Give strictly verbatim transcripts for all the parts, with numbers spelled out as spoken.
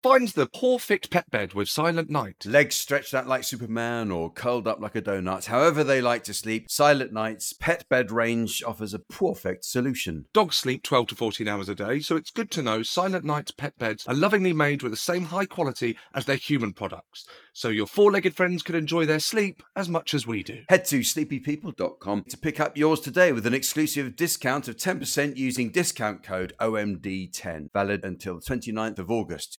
Finds the perfect pet bed with Silent Night. Legs stretched out like Superman or curled up like a donut. However they like to sleep, Silent Night's pet bed range offers a perfect solution. Dogs sleep twelve to fourteen hours a day, so it's good to know Silent Night's pet beds are lovingly made with the same high quality as their human products, so your four-legged friends can enjoy their sleep as much as we do. Head to sleepy people dot com to pick up yours today with an exclusive discount of ten percent using discount code O M D ten, valid until the twenty-ninth of August.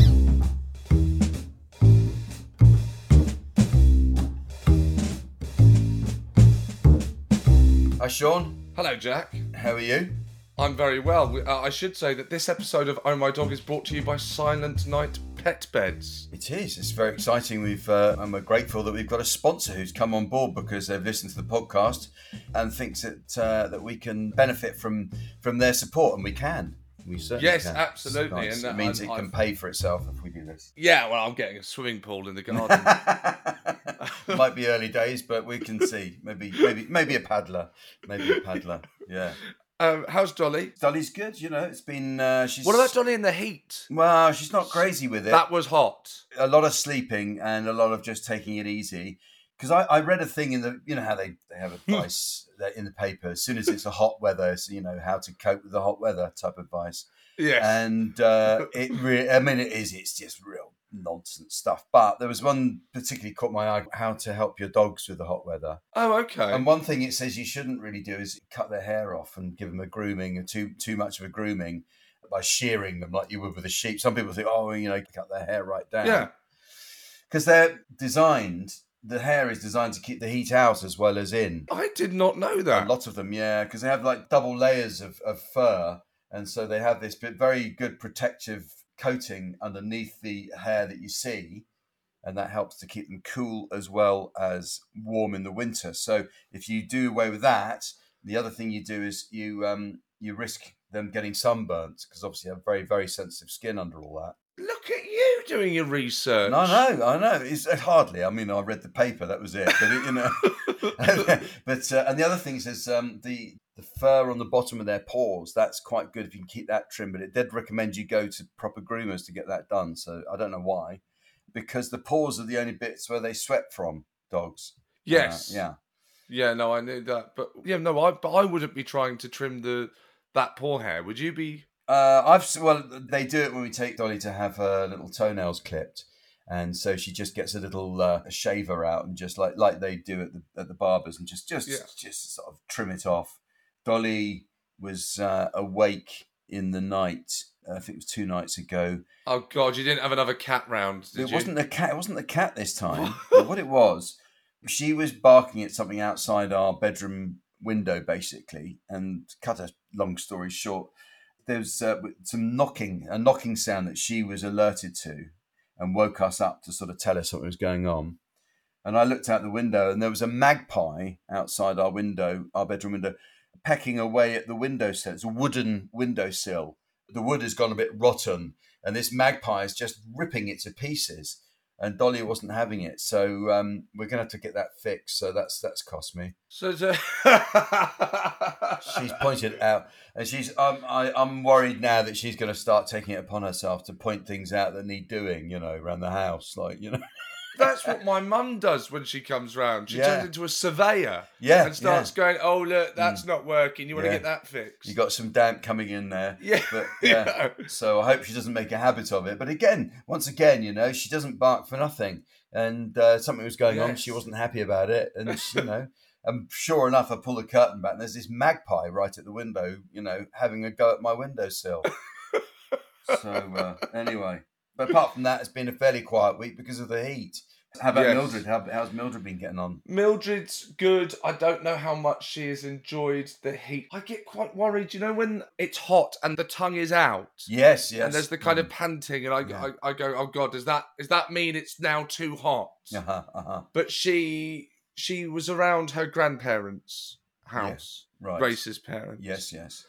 Seann. Hello, Jack. How are you? I'm very well. Uh, I should say that this episode of Oh My Dog is brought to you by Silent Night Pet Beds. It is. It's very exciting. We've uh, and we're grateful that we've got a sponsor who's come on board because they've listened to the podcast and thinks that uh, that we can benefit from from their support, and we can. We certainly yes, can. absolutely. Nice. And it means and it can I've... pay for itself if we do this. Yeah, well, I'm getting a swimming pool in the garden. Might be early days, but we can see. Maybe, maybe, maybe a paddler. Maybe a paddler. Yeah. Um, how's Dolly? Dolly's good. You know, it's been. Uh, she's. What about Dolly in the heat? Well, she's not crazy with it. That was hot. A lot of sleeping and a lot of just taking it easy. Because I, I read a thing in the, you know how they, they have advice in the paper as soon as it's a hot weather, so, you know, how to cope with the hot weather type of advice. Yes. And uh, it really, I mean, it is, it's just real nonsense stuff. But there was one particularly caught my eye, how to help your dogs with the hot weather. Oh, okay. And one thing it says you shouldn't really do is cut their hair off and give them a grooming, or too too much of a grooming by shearing them like you would with a sheep. Some people think, oh, you know, cut their hair right down. Yeah. Because they're designed... The hair is designed to keep the heat out as well as in. I did not know that. A lot of them, yeah, because they have like double layers of, of fur. And so they have this bit, very good protective coating underneath the hair that you see. And that helps to keep them cool as well as warm in the winter. So if you do away with that, the other thing you do is you um, you risk them getting sunburnt because obviously they have very, very sensitive skin under all that. Look at you doing your research. I know, I know. It's hardly. I mean, I read the paper. That was it. But it, you know. but uh, and the other thing is um, the the fur on the bottom of their paws. That's quite good if you can keep that trim. But it did recommend you go to proper groomers to get that done. So I don't know why, because the paws are the only bits where they sweat from dogs. Yes. Uh, yeah. Yeah. No, I knew that. But yeah, no, I but I wouldn't be trying to trim the that paw hair. Would you be? Uh, I've well, they do it when we take Dolly to have her little toenails clipped, and so she just gets a little uh, a shaver out and just like like they do at the at the barbers and just just yeah. just sort of trim it off. Dolly was uh, awake in the night. I think it was two nights ago. Oh God, you didn't have another cat round, did it you? Wasn't the cat. It wasn't the cat this time. But what it was, she was barking at something outside our bedroom window, basically. And cut a long story short. There was uh, some knocking, a knocking sound that she was alerted to and woke us up to sort of tell us what was going on. And I looked out the window and there was a magpie outside our window, our bedroom window, pecking away at the windowsill. It's a wooden windowsill. The wood has gone a bit rotten and this magpie is just ripping it to pieces. And Dolly wasn't having it, so um, we're going to have to get that fixed. So that's that's cost me. So to... she's pointed out, and she's um, I, I'm worried now that she's going to start taking it upon herself to point things out that need doing, you know, around the house, like you know. That's what my mum does when she comes round. She yeah. turns into a surveyor yeah, and starts yeah. going, oh, look, that's mm. not working. You want yeah. to get that fixed. You got some damp coming in there. Yeah. But, yeah. You know. So I hope she doesn't make a habit of it. But again, once again, you know, she doesn't bark for nothing. And uh, something was going yes. on. She wasn't happy about it. And, you know, and sure enough, I pull the curtain back and there's this magpie right at the window, you know, having a go at my windowsill. so uh, anyway. But apart from that, it's been a fairly quiet week because of the heat. How about yes. Mildred? How, how's Mildred been getting on? Mildred's good. I don't know how much she has enjoyed the heat. I get quite worried, you know, when it's hot and the tongue is out. Yes, yes. And there's the kind mm. of panting, and I, yeah. I, I go, oh God, does that does that mean it's now too hot? Uh-huh, uh-huh. But she she was around her grandparents' house, yes, right. Grace's parents. Yes, yes.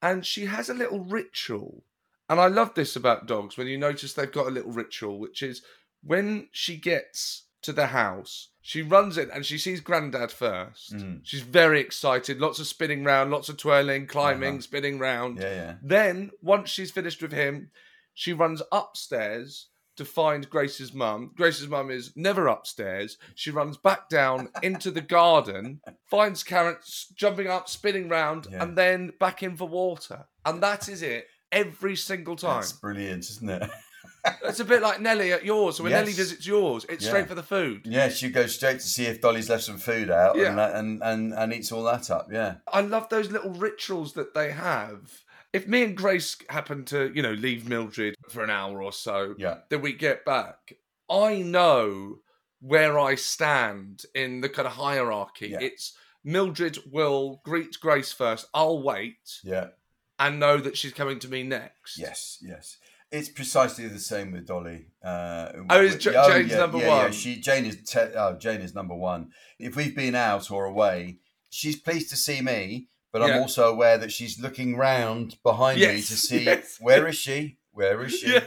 And she has a little ritual. And I love this about dogs, when you notice they've got a little ritual, which is when she gets to the house, she runs in and she sees Grandad first. Mm. She's very excited, lots of spinning round, lots of twirling, climbing, uh-huh. spinning round. Yeah, yeah. Then, once she's finished with him, she runs upstairs to find Grace's mum. Grace's mum is never upstairs. She runs back down into the garden, finds Karen jumping up, spinning round, yeah. and then back in for water. And that is it. Every single time. That's brilliant, isn't it? It's a bit like Nelly at yours. So when yes. Nelly visits yours, it's yeah. straight for the food. Yeah, she goes straight to see if Dolly's left some food out yeah. and, that, and, and, and eats all that up, yeah. I love those little rituals that they have. If me and Grace happen to, you know, leave Mildred for an hour or so, yeah. then we get back. I know where I stand in the kind of hierarchy. Yeah. It's Mildred will greet Grace first. I'll wait. Yeah. And know that she's coming to me next. Yes, yes. It's precisely the same with Dolly. Uh, oh, is J- oh, Jane's yeah, number yeah, one? Yeah, she, Jane is te- oh, Jane is number one. If we've been out or away, she's pleased to see me, but yeah. I'm also aware that she's looking round behind yes, me to see, yes. where is she? Where is she? Yeah.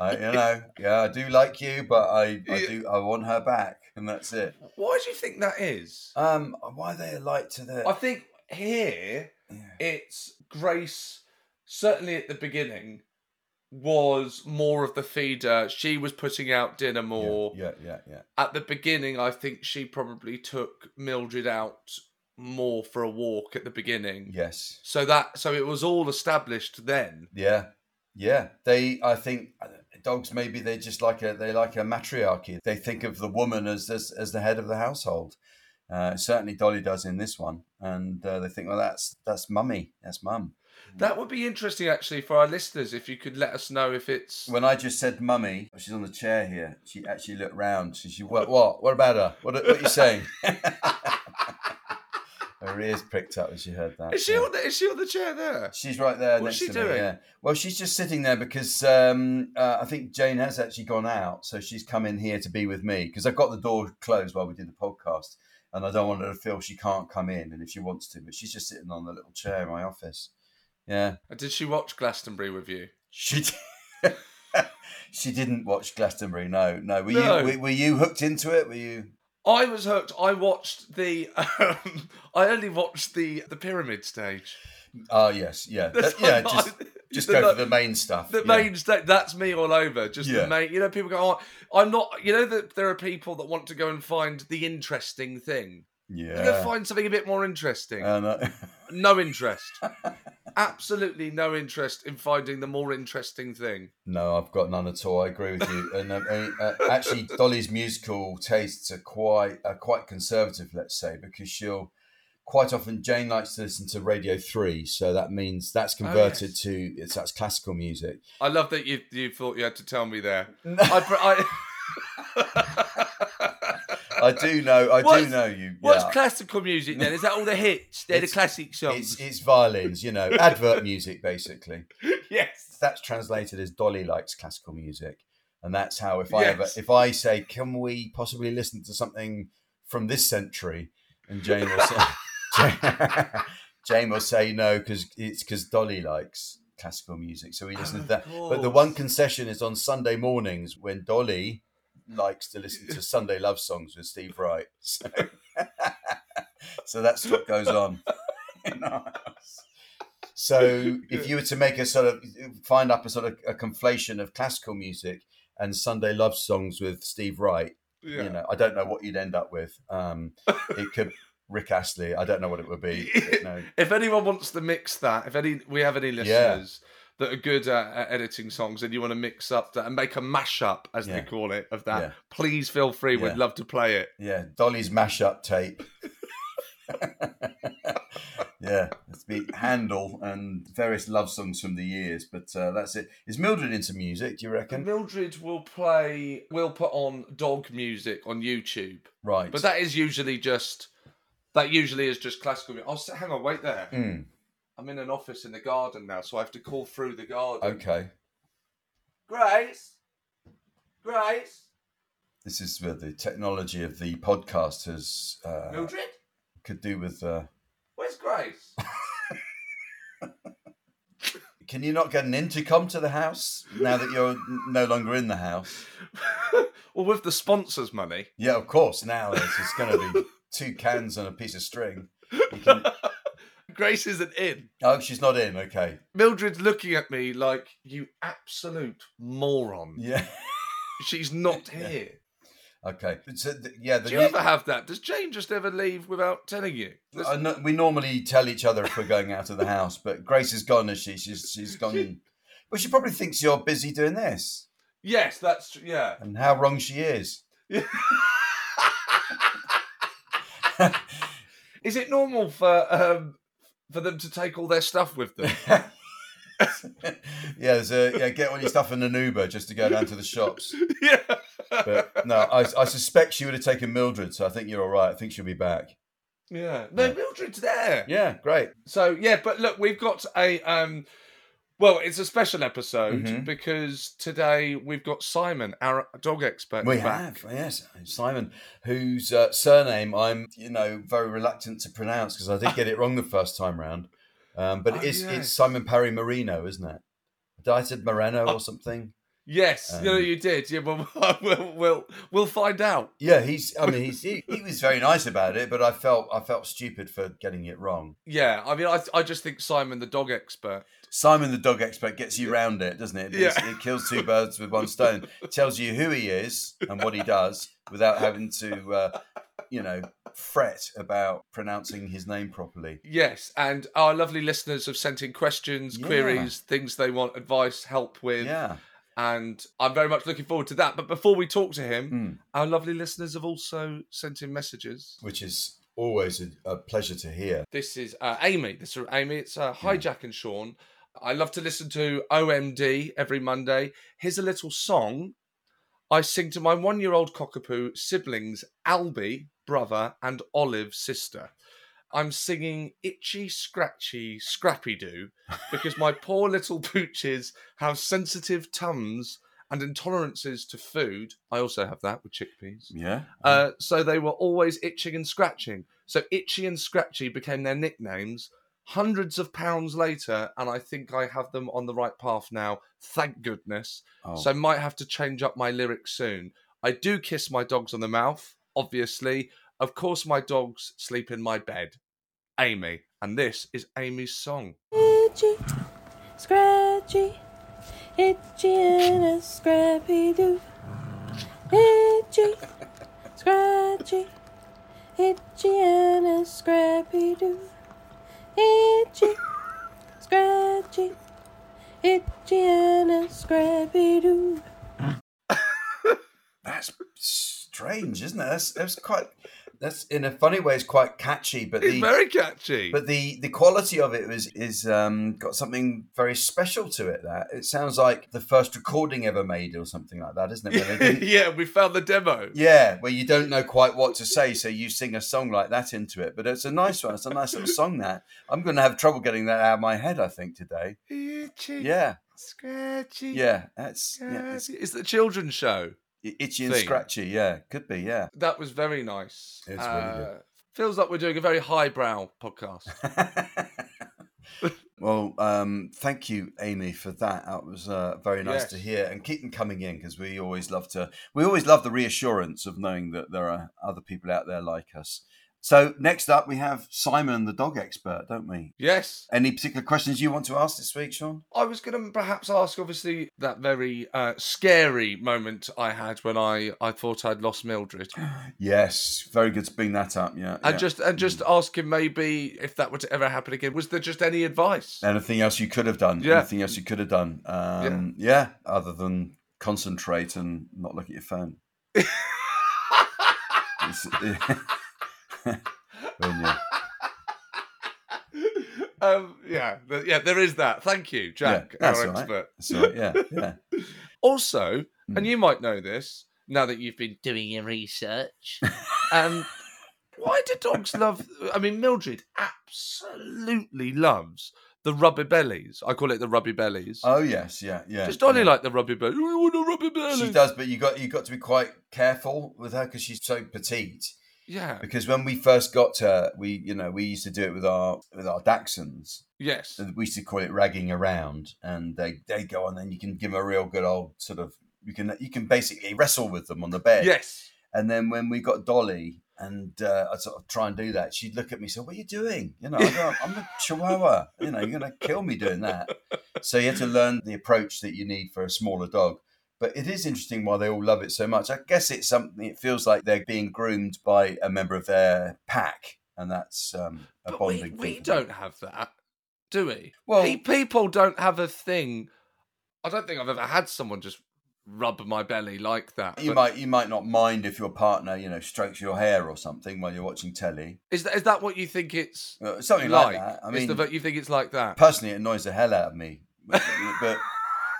I, you know, yeah, I do like you, but I, I do, I want her back, and that's it. Why do you think that is? Um, why are they alike to the... I think here... Yeah. It's Grace, certainly at the beginning, was more of the feeder. She was putting out dinner more. Yeah, yeah, yeah. yeah. At the beginning, I think she probably took Mildred out more for a walk at the beginning. Yes. So that, so it was all established then. Yeah, yeah. They, I think, dogs maybe they just like a they like a matriarchy. They think of the woman as as, as the head of the household. Uh, certainly Dolly does in this one. And uh, they think, well, that's that's mummy. That's mum. That would be interesting, actually, for our listeners, if you could let us know if it's... When I just said mummy, she's on the chair here. She actually looked round. She said, what? What, what about her? What, what are you saying? Her ears pricked up as she heard that. Is she, yeah. on, the, is she on the chair there? She's right there What's next to doing? me. What's she doing? Well, she's just sitting there because um, uh, I think Jane has actually gone out. So she's come in here to be with me because I've got the door closed while we did the podcast. And I don't want her to feel she can't come in, and if she wants to, but she's just sitting on the little chair in my office. Yeah. Did she watch Glastonbury with you? She did. She didn't watch Glastonbury. No, no. Were no. you were, were you hooked into it? Were you? I was hooked. I watched the. Um, I only watched the the pyramid stage. Oh yes, yeah, that, yeah. Just, just the, go for the main stuff. The yeah. main stuff. That's me all over. Just yeah. the main. You know, people go. Oh, I'm not. You know that there are people that want to go and find the interesting thing. Yeah. They're gonna find something a bit more interesting. Uh, no. no interest. Absolutely no interest in finding the more interesting thing. No, I've got none at all. I agree with you. And um, uh, actually, Dolly's musical tastes are quite are quite conservative. Let's say because she'll. Quite often, Jane likes to listen to Radio Three, so that means that's converted oh, yes. to it's that's classical music. I love that you you thought you had to tell me there. No. I, I... I do know, I what's, do know you. What's yeah. classical music then? Is that all the hits? They're it's, the classic songs. It's, it's violins, you know, advert music basically. Yes, that's translated as Dolly likes classical music, and that's how if I yes. ever if I say, can we possibly listen to something from this century, and Jane will say. Jane will say no because it's because Dolly likes classical music, so we listen oh, to that. But the one concession is on Sunday mornings when Dolly likes to listen to Sunday Love Songs with Steve Wright. So, so that's what goes on. So if you were to make a sort of find up a sort of a conflation of classical music and Sunday Love Songs with Steve Wright. Yeah. You know, I don't know what you'd end up with. Um, it could Rick Astley. I don't know what it would be. But, no. If anyone wants to mix that, if any, we have any listeners yeah. that are good at, at editing songs, and you want to mix up that and make a mashup, as yeah. they call it, of that, yeah. please feel free. Yeah. We'd love to play it. Yeah, Dolly's mashup tape. Yeah, it's been Handel and various love songs from the years, but uh, that's it. Is Mildred into music, do you reckon? Mildred will play, will put on dog music on YouTube. Right. But that is usually just, that usually is just classical music. I'll say, hang on, wait there. Mm. I'm in an office in the garden now, so I have to call through the garden. Okay. Grace! Grace! This is where the technology of the podcast has... Uh, Mildred? Could do with... Uh, Where's Grace? Can you not get an intercom to the house now that you're no longer in the house? Well, with the sponsors' money. Yeah, of course. Now it's just going to be two cans and a piece of string. You can... Grace isn't in. Oh, she's not in. Okay. Mildred's looking at me like, you absolute moron. Yeah. She's not here. Yeah. Okay. So, yeah. The Do you new... ever have that? Does Jane just ever leave without telling you? Uh, no, we normally tell each other if we're going out of the house, but Grace is gone, is she? She's she's gone. She... Well, she probably thinks you're busy doing this. Yes, that's true. Yeah. And how wrong she is. Yeah. Is it normal for um, for them to take all their stuff with them? yeah, there's a, yeah. Get all your stuff in an Uber just to go down to the shops. Yeah. But no, I, I suspect she would have taken Mildred, so I think you're all right. I think she'll be back. Yeah. No, yeah. Mildred's there. Yeah, great. So, yeah, but look, we've got a, um, well, it's a special episode mm-hmm. because today we've got Simon, our dog expert. We back. have, yes. Simon, whose uh, surname I'm, you know, very reluctant to pronounce because I did get it wrong the first time round. Um, but oh, it is, yes. it's Simon Parry-Moreno, isn't it? Did I say Moreno oh. or something? Yes, um, you know, you did. Yeah, well, we'll we'll we'll find out. Yeah, he's. I mean, he's, he he was very nice about it, but I felt I felt stupid for getting it wrong. Yeah, I mean, I I just think Simon the dog expert. Simon the dog expert gets you round it, doesn't it? Yeah. It kills two birds with one stone. Tells you who he is and what he does without having to, uh, you know, fret about pronouncing his name properly. Yes, and our lovely listeners have sent in questions, yeah. queries, things they want advice, help with. Yeah. And I'm very much looking forward to that. But before we talk to him, mm. our lovely listeners have also sent in messages. Which is always a, a pleasure to hear. This is uh, Amy. This is Amy. It's uh, Hi, yeah. Jack and Seann. I love to listen to O M D every Monday. Here's a little song I sing to my one-year-old cockapoo siblings, Albie, brother, and Olive, sister. I'm singing Itchy, Scratchy, Scrappy-Doo because my poor little pooches have sensitive tums and intolerances to food. I also have that with chickpeas. Yeah. Uh, so they were always itching and scratching. So Itchy and Scratchy became their nicknames hundreds of pounds later, and I think I have them on the right path now. Thank goodness. Oh. So I might have to change up my lyrics soon. I do kiss my dogs on the mouth, obviously. Of course, my dogs sleep in my bed. Amy. And this is Amy's song. Itchy, scratchy, itchy and a scrappy-doo. Itchy, scratchy, itchy and a scrappy-doo. Itchy, scratchy, itchy and a scrappy-doo. That's strange, isn't it? That's, that's quite... That's in a funny way. It's quite catchy, but it's the, very catchy. But the, the quality of it is is um, got something very special to it. That it sounds like the first recording ever made, or something like that, isn't it? Yeah, we found the demo. Yeah, where you don't know quite what to say, so you sing a song like that into it. But it's a nice one. It's a nice little song. That I'm going to have trouble getting that out of my head, I think, today. Itchy, yeah, scratchy. Yeah, that's yeah, it's, it's the children's show. Itchy and thing. Scratchy, yeah. Could be, yeah. That was very nice. It's uh, really good. Feels like we're doing a very highbrow podcast. Well, um, thank you, Amy, for that. That was uh, very nice yes. to hear. And keep them coming in because we always love to... We always love the reassurance of knowing that there are other people out there like us. So next up, we have Simon, the dog expert, don't we? Yes. Any particular questions you want to ask this week, Seann? I was going to perhaps ask, obviously, that very uh, scary moment I had when I, I thought I'd lost Mildred. Yes, very good to bring that up, yeah. And yeah. just and just mm. ask him maybe if that were to ever happen again, was there just any advice? Anything else you could have done? Yeah. Anything else you could have done? Um, yeah. yeah, other than concentrate and not look at your phone. It's, yeah. um, yeah, yeah, there is that. Thank you, Jack, yeah, our expert. Right. Right. Yeah, yeah. Also, mm. and you might know this now that you've been doing your research. um, why do dogs love? I mean, Mildred absolutely loves the rubber bellies. I call it the rubby bellies. Oh yes, yeah, yeah. Does Dolly yeah. like the rubby bellies? Oh, I want a rubby belly. She does, but you got you got to be quite careful with her because she's so petite. Yeah, because when we first got her, we you know we used to do it with our with our dachshunds. Yes, we used to call it ragging around, and they they go on, and you can give them a real good old sort of you can you can basically wrestle with them on the bed. Yes, and then when we got Dolly, and uh, I sort of try and do that, she'd look at me and say, "What are you doing? You know, I go, I'm a chihuahua. You know, you're going to kill me doing that." So you had to learn the approach that you need for a smaller dog. But it is interesting why they all love it so much. I guess it's something, it feels like they're being groomed by a member of their pack, and that's um, a but bonding we, we thing. We don't have that, do we? Well, we people don't have a thing. I don't think I've ever had someone just rub my belly like that. You might you might not mind if your partner, you know, strokes your hair or something while you're watching telly. Is that is that what you think it's uh, something like? like that. I mean, the, you think it's like that? Personally, it annoys the hell out of me. But... but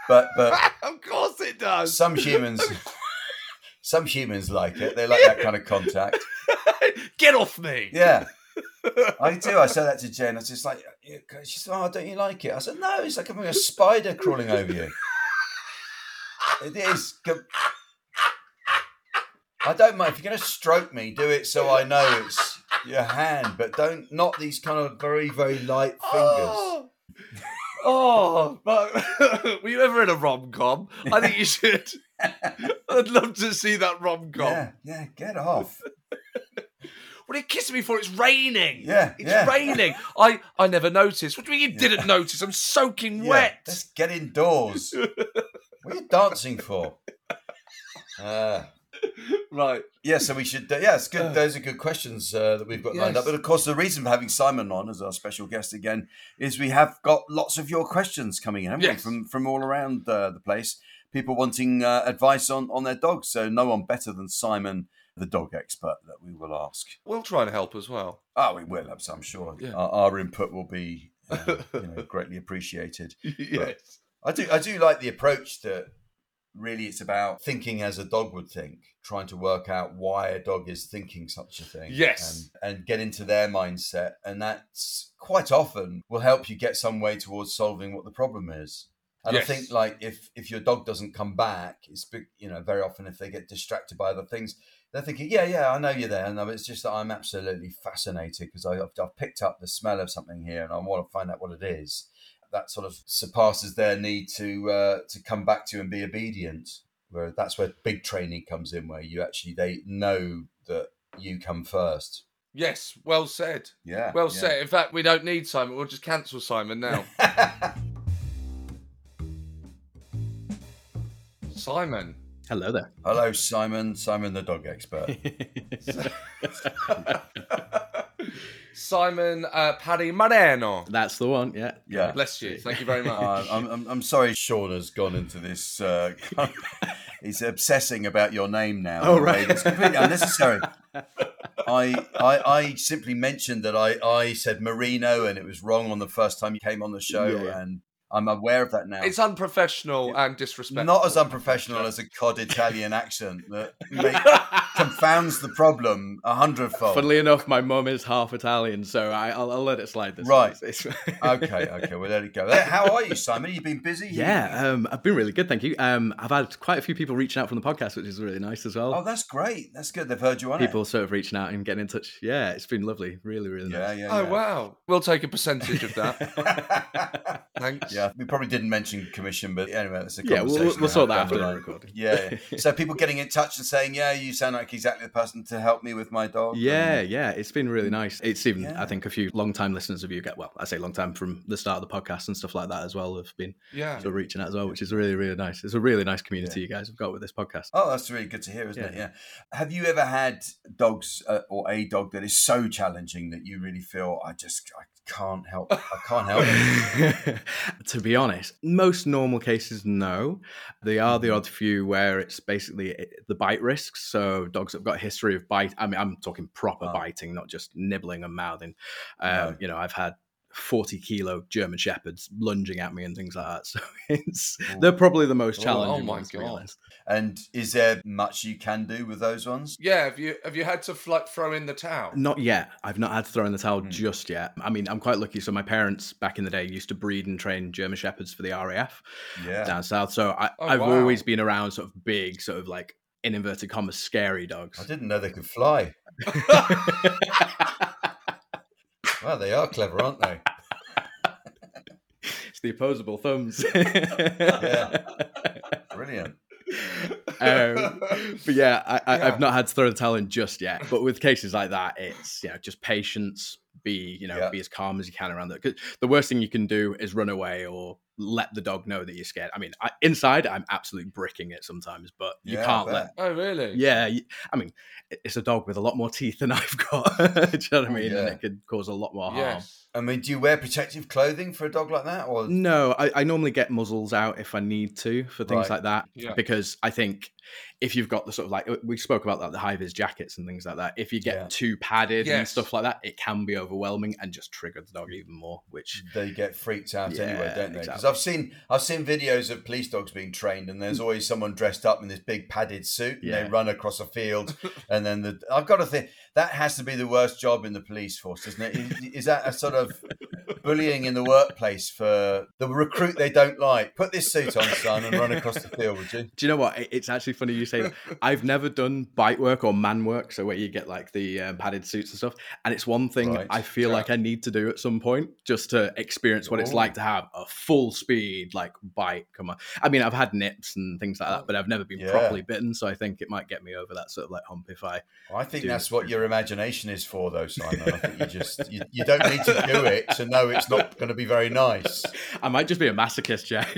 But, but of course it does. Some humans, some humans like it. They like yeah. that kind of contact. Get off me! Yeah, I do. I said that to Jane. I was just like, she said, "Oh, don't you like it?" I said, "No, it's like having a spider crawling over you." It is. I don't mind if you're going to stroke me. Do it so I know it's your hand, but don't not these kind of very very light fingers. Oh. Oh, but were you ever in a rom-com? I think you should. I'd love to see that rom-com. Yeah, yeah, get off. What are you kissing me for? It's raining. Yeah, It's yeah. raining. I, I never noticed. What do you mean you yeah. didn't notice? I'm soaking yeah, wet. Let's get indoors. What are you dancing for? Uh, right. Yeah, so we should... Uh, yeah, it's good. Uh, Those are good questions uh, that we've got yes. lined up. But of course, the reason for having Simon on as our special guest again is we have got lots of your questions coming in, haven't yes. we? From, from all around uh, the place. People wanting uh, advice on, on their dogs. So no one better than Simon, the dog expert, that we will ask. We'll try to help as well. Oh, we will, I'm sure. Yeah. Our, our input will be uh, you know, greatly appreciated. Yes. But I do. I do like the approach that... Really, it's about thinking as a dog would think, trying to work out why a dog is thinking such a thing. Yes. And, and get into their mindset. And that's quite often will help you get some way towards solving what the problem is. And yes. I think like if, if your dog doesn't come back, it's, you know, very often if they get distracted by other things, they're thinking, yeah, yeah, I know you're there. And it's just that I'm absolutely fascinated because I've, I've picked up the smell of something here and I want to find out what it is. That sort of surpasses their need to uh, to come back to you and be obedient. Where that's where big training comes in, where you actually they know that you come first. Yes, well said. Yeah, well yeah. said. In fact, we don't need Simon. We'll just cancel Simon now. Simon. Hello there. Hello, Simon. Simon, the dog expert. Simon uh, Parry-Moreno. That's the one, yeah. yeah. Bless you. Thank you very much. Uh, I'm, I'm, I'm sorry Seann has gone into this. Uh, he's obsessing about your name now. Oh, right. It's completely unnecessary. I, I I simply mentioned that I, I said Marino and it was wrong on the first time you came on the show. Yeah. And I'm aware of that now. It's unprofessional yeah. and disrespectful. Not as unprofessional as a cod Italian accent that make, confounds the problem a hundredfold. Funnily enough, my mum is half Italian, so I, I'll, I'll let it slide this right. time. okay, okay, well, there you go. How are you, Simon? You've been busy? Yeah, um, I've been really good, thank you. Um, I've had quite a few people reaching out from the podcast, which is really nice as well. Oh, that's great. That's good. They've heard you on people it. People sort of reaching out and getting in touch. Yeah, it's been lovely. Really, really yeah, nice. Yeah, oh, yeah. wow. We'll take a percentage of that. Thanks. Yeah. We probably didn't mention commission, but anyway, that's a conversation. Yeah, we'll, we'll sort that after the recording. Yeah. So people getting in touch and saying, yeah, you sound like exactly the person to help me with my dog. Yeah, and... yeah. It's been really nice. It's even, yeah. I think, a few long-time listeners of you get, well, I say long-time from the start of the podcast and stuff like that as well, have been yeah. sort of reaching out as well, which is really, really nice. It's a really nice community yeah. you guys have got with this podcast. Oh, that's really good to hear, isn't yeah. it? Yeah. Have you ever had dogs uh, or a dog that is so challenging that you really feel, I just, I can't help, I can't help? To be honest, most normal cases, no. They are the odd few where it's basically the bite risks. So dogs have got a history of bite. I mean, I'm talking proper oh. biting, not just nibbling and mouthing. Um, no. You know, I've had forty kilo German Shepherds lunging at me and things like that. So it's Ooh. they're probably the most challenging oh, oh ones. God. And is there much you can do with those ones? Yeah. Have you have you had to fl- throw in the towel? Not yet. I've not had to throw in the towel mm. just yet. I mean, I'm quite lucky. So my parents back in the day used to breed and train German Shepherds for the R A F yeah. down south. So I, oh, I've wow. always been around sort of big, sort of like in inverted commas, scary dogs. I didn't know they could fly. Well, they are clever, aren't they? It's the opposable thumbs. yeah. Brilliant. Um, but yeah, I, I, yeah, I've not had to throw the towel in just yet. But with cases like that, it's, you know, just patience. Be, you know, yeah. be as calm as you can around that. Because the worst thing you can do is run away or let the dog know that you're scared. I mean, I, inside, I'm absolutely bricking it sometimes, but you yeah, can't let... Oh, really? Yeah. You, I mean, it's a dog with a lot more teeth than I've got. Do you know what I mean? Yeah. And it could cause a lot more harm. Yes. I mean, do you wear protective clothing for a dog like that? Or No, I, I normally get muzzles out if I need to for things right. like that. Yeah. Because I think if you've got the sort of like... We spoke about that, the high-vis jackets and things like that. If you get yeah. too padded yes. and stuff like that, it can be overwhelming and just trigger the dog even more, which... They get freaked out yeah, anyway, don't they? Exactly. I've seen I've seen videos of police dogs being trained, and there's always someone dressed up in this big padded suit, and yeah. they run across a field, and then the I've got to think that has to be the worst job in the police force, isn't it? Is, is that a sort of bullying in the workplace for the recruit they don't like? Put this suit on, son, and run across the field, would you? Do you know what? It's actually funny you say that. I've never done bite work or man work, so where you get like the uh, padded suits and stuff, and it's one thing right. I feel yeah. like I need to do at some point just to experience what oh. it's like to have a full speed like bite. Come on. I mean, I've had nips and things like that, but I've never been yeah. properly bitten, so I think it might get me over that sort of like hump if I I think that's what your imagination is for though, Simon. I think you just you, you don't need to do it to know it's not going to be very nice. I might just be a masochist, Jack.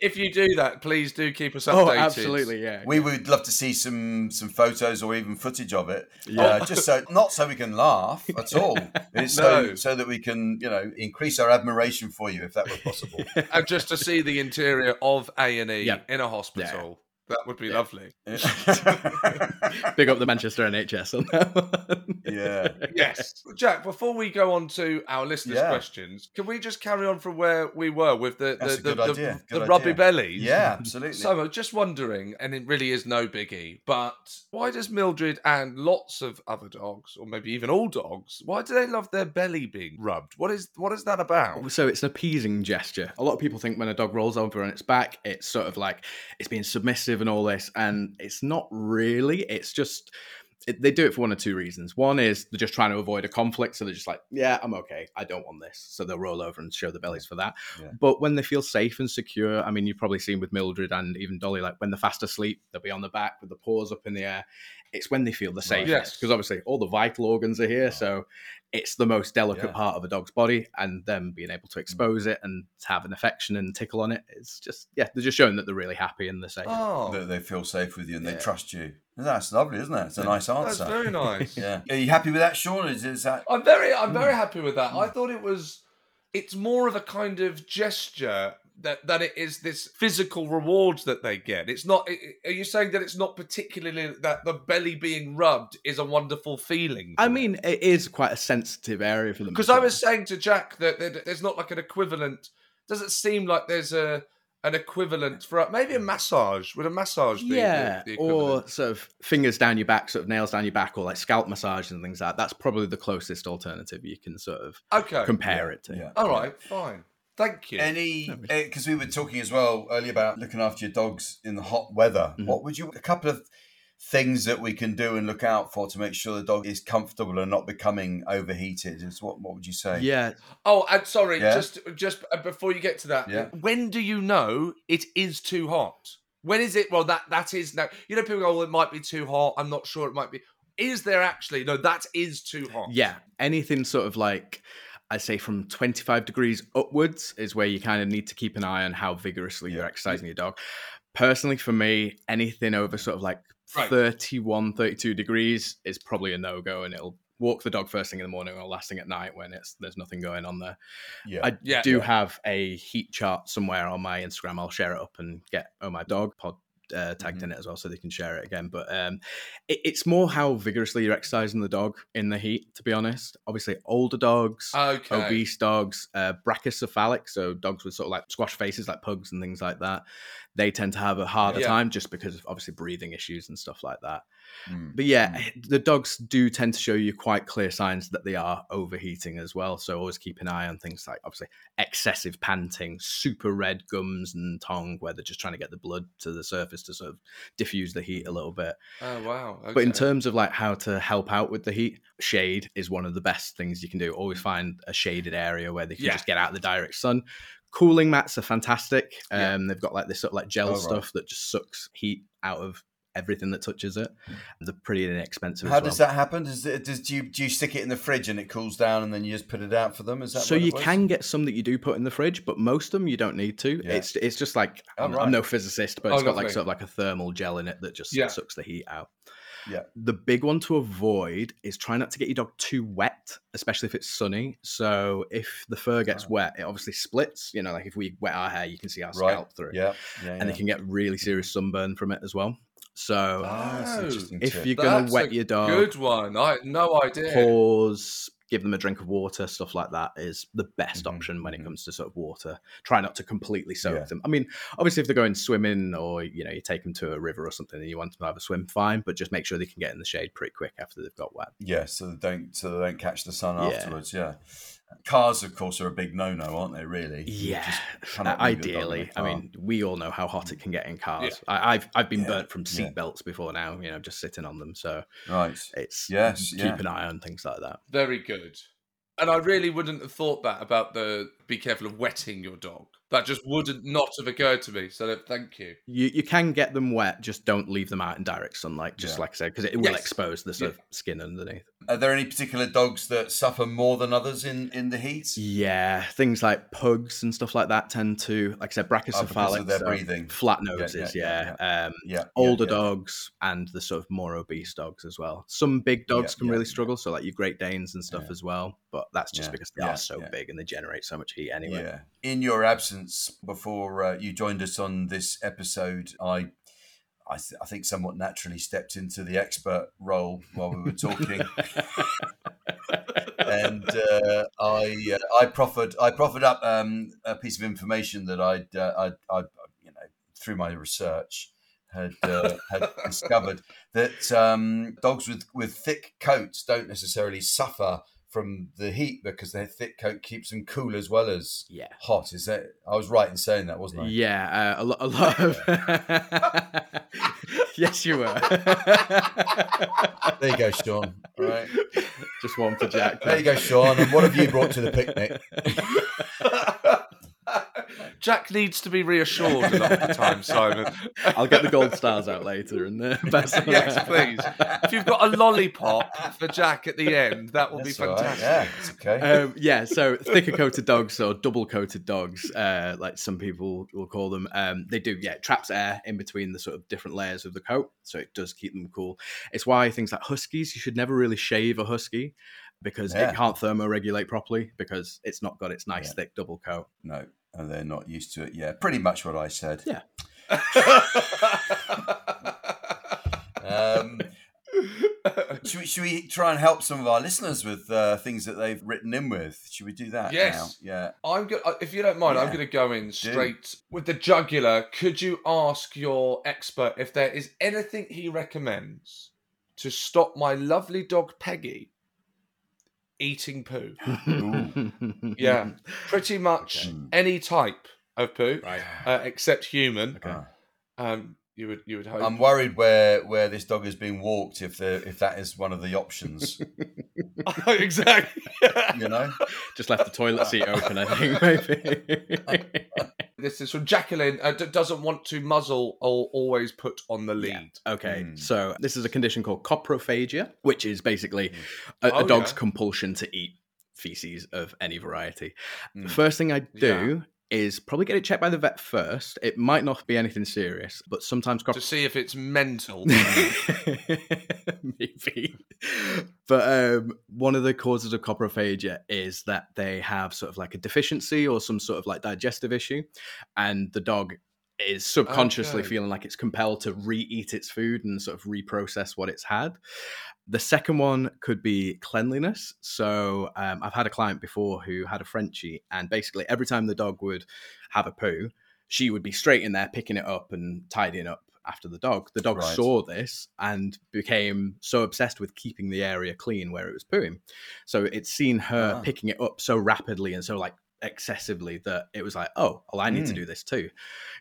If you do that, please do keep us updated. Oh, absolutely, yeah. We would love to see some some photos or even footage of it. Yeah. Uh, just so, not so we can laugh at all. It's no. so, so that we can, you know, increase our admiration for you, if that were possible. And just to see the interior of A and E yeah. in a hospital. Yeah. That would be yeah. lovely. Big up the Manchester N H S on that one. Yeah. Yes. Jack, before we go on to our listeners' yeah. questions, can we just carry on from where we were with the the, the, the, the, the rubby bellies? Yeah, absolutely. So I'm just wondering, and it really is no biggie, but why does Mildred and lots of other dogs, or maybe even all dogs, why do they love their belly being rubbed? What is what is that about? So it's an appeasing gesture. A lot of people think when a dog rolls over on its back, it's sort of like it's being submissive and all this, and it's not really. It's just it, they do it for one or two reasons. One is they're just trying to avoid a conflict, so they're just like, yeah, I'm okay, I don't want this, so they'll roll over and show their bellies for that. Yeah. But when they feel safe and secure, I mean, you've probably seen with Mildred and even Dolly, like when they're fast asleep, they'll be on the back with the paws up in the air. It's when they feel the safest, because right. yes. obviously all the vital organs are here, oh. so it's the most delicate yeah. part of a dog's body, and them being able to expose it and have an affection and tickle on it, it's just, yeah, they're just showing that they're really happy and they're safe. Oh. That they feel safe with you and yeah. they trust you. That's lovely, isn't it? It's a nice answer. That's very nice. yeah. Are you happy with that, Seann? Is, is that... I'm very, I'm very happy with that. I thought it was, it's more of a kind of gesture that, that it is this physical reward that they get. It's not, it, are you saying that it's not particularly that the belly being rubbed is a wonderful feeling? I mean, them? It is quite a sensitive area for them. Because I was saying to Jack that there's not like an equivalent, doesn't seem like there's a, an equivalent for maybe a massage. Would a massage be yeah, the, the equivalent? Or sort of fingers down your back, sort of nails down your back, or like scalp massage and things like that. That's probably the closest alternative you can sort of okay. compare yeah. it to. Yeah. All right, yeah. fine. Thank you. Any, because we were talking as well earlier about looking after your dogs in the hot weather. Mm-hmm. What would you, a couple of things that we can do and look out for to make sure the dog is comfortable and not becoming overheated is what, what would you say? Yeah. Oh, I'm sorry. Yeah? Just, just before you get to that, yeah. when do you know it is too hot? When is it? Well, that that is now. You know, people go, "Well, it might be too hot. I'm not sure. It might be." Is there actually? No, that is too hot. Yeah, anything sort of like, I say from twenty-five degrees upwards is where you kind of need to keep an eye on how vigorously yeah. you're exercising your dog. Personally, for me, anything over sort of like right. thirty-one, thirty-two degrees is probably a no-go, and it'll walk the dog first thing in the morning or last thing at night when it's there's nothing going on there. Yeah. I yeah, do yeah. have a heat chart somewhere on my Instagram. I'll share it up and get Oh My Dog pod uh, tagged mm-hmm. in it as well so they can share it again. But um, it, it's more how vigorously you're exercising the dog in the heat, to be honest. Obviously, older dogs, okay. obese dogs, uh, brachycephalic, so dogs with sort of like squash faces like pugs and things like that, they tend to have a harder yeah. time just because of obviously breathing issues and stuff like that. Mm. But yeah, mm. the dogs do tend to show you quite clear signs that they are overheating as well. So always keep an eye on things like obviously excessive panting, super red gums and tongue, where they're just trying to get the blood to the surface to sort of diffuse the heat a little bit. Oh, wow. Okay. But in terms of like how to help out with the heat, shade is one of the best things you can do. Always find a shaded area where they can yeah. just get out of the direct sun. Cooling mats are fantastic. Um, yeah. They've got like this sort of like gel oh, stuff right. that just sucks heat out of everything that touches it. They're pretty inexpensive. How as well. does that happen? Does it, does do you do you stick it in the fridge and it cools down and then you just put it out for them? Is that so? You can get some that you do put in the fridge, but most of them you don't need to. Yeah. It's it's just like oh, I'm, right. I'm no physicist, but oh, it's got like me. sort of like a thermal gel in it that just yeah. sucks the heat out. Yeah. The big one to avoid is try not to get your dog too wet, especially if it's sunny. So if the fur gets right. wet, it obviously splits. You know, like if we wet our hair, you can see our scalp right. through. Yeah. yeah and yeah. they can get really serious sunburn from it as well. So oh, if you're going to wet your dog, good one. I no idea. Pause. Give them a drink of water, stuff like that is the best mm-hmm. option when it mm-hmm. comes to sort of water. Try not to completely soak yeah. them. I mean, obviously if they're going swimming or, you know, you take them to a river or something and you want them to have a swim, fine, but just make sure they can get in the shade pretty quick after they've got wet. Yeah, so they don't so they don't catch the sun yeah. afterwards, yeah. Cars, of course, are a big no-no, aren't they, really? Yeah, ideally. I mean, we all know how hot it can get in cars. Yeah. I, I've I've been yeah. burnt from seat yeah. belts before now, you know, just sitting on them. So right. it's yes, keep yeah. an eye on things like that. Very good. And I really wouldn't have thought that about the be careful of wetting your dog. That just wouldn't not have occurred to me. So thank you. You you can get them wet, just don't leave them out in direct sunlight, just yeah. like I said, because it will yes. expose the sort yeah. of skin underneath. Are there any particular dogs that suffer more than others in, in the heat? Yeah, things like pugs and stuff like that tend to, like I said, brachycephalic, oh, their so breathing, flat noses, yeah. yeah, yeah. yeah. Um, yeah older yeah, yeah. dogs and the sort of more obese dogs as well. Some big dogs yeah, can yeah, really yeah. struggle, so like your Great Danes and stuff yeah. as well, but that's just yeah, because they yeah, are so yeah. big and they generate so much heat anyway. Yeah. In your absence, before uh, you joined us on this episode, I, I, th- I think somewhat naturally stepped into the expert role while we were talking, and uh, I, uh, I proffered, I proffered up um, a piece of information that I'd, uh, I, I, you know, through my research, had uh, had discovered that um, dogs with with thick coats don't necessarily suffer from the heat because their thick coat keeps them cool as well as yeah. hot. Is that I was right in saying that, wasn't I? Yeah, uh, a lot, a lot of. Yes, you were. There you go, Seann. All right, just one for Jack. There you go, Seann. And what have you brought to the picnic? Jack needs to be reassured a lot of the time, Simon. I'll get the gold stars out later. And uh, best of yes, that. Please. If you've got a lollipop for Jack at the end, that will That's be fantastic. Right. Yeah, it's okay. Um, yeah, so thicker-coated dogs or double-coated dogs, uh, like some people will call them, um, they do, yeah, it traps air in between the sort of different layers of the coat, so it does keep them cool. It's why things like Huskies, you should never really shave a Husky because yeah. it can't thermoregulate properly because it's not got its nice yeah. thick double coat. No. And they're not used to it. Yeah, pretty much what I said. Yeah. um, should, we, should we try and help some of our listeners with uh, things that they've written in with? Should we do that? Yes. Now? Yeah. I'm go- If you don't mind, yeah. I'm going to go in straight do. with the jugular. Could you ask your expert if there is anything he recommends to stop my lovely dog Peggy eating poo? Yeah, pretty much okay. any type of poo, right. uh, except human. Okay. Um, you would you would hope. I'm worried where, where this dog is being walked if the if that is one of the options. Oh, exactly. You know, just left the toilet seat open. I think maybe. This is from Jacqueline. Uh, d- doesn't want to muzzle or always put on the lead. Yeah. Okay, mm. so this is a condition called coprophagia, which is basically mm. a, a oh, dog's yeah. compulsion to eat feces of any variety. Mm. The first thing I do yeah. is probably get it checked by the vet first. It might not be anything serious, but sometimes... Crop- to see if it's mental. Maybe. But um, one of the causes of coprophagia is that they have sort of like a deficiency or some sort of like digestive issue, and the dog is subconsciously okay. feeling like it's compelled to re-eat its food and sort of reprocess what it's had. The second one could be cleanliness. So um, I've had a client before who had a Frenchie, and basically every time the dog would have a poo, she would be straight in there picking it up and tidying up after the dog. The dog right. saw this and became so obsessed with keeping the area clean where it was pooing. So it's seen her wow. picking it up so rapidly and so like excessively that it was like, oh, well, I need mm. to do this too,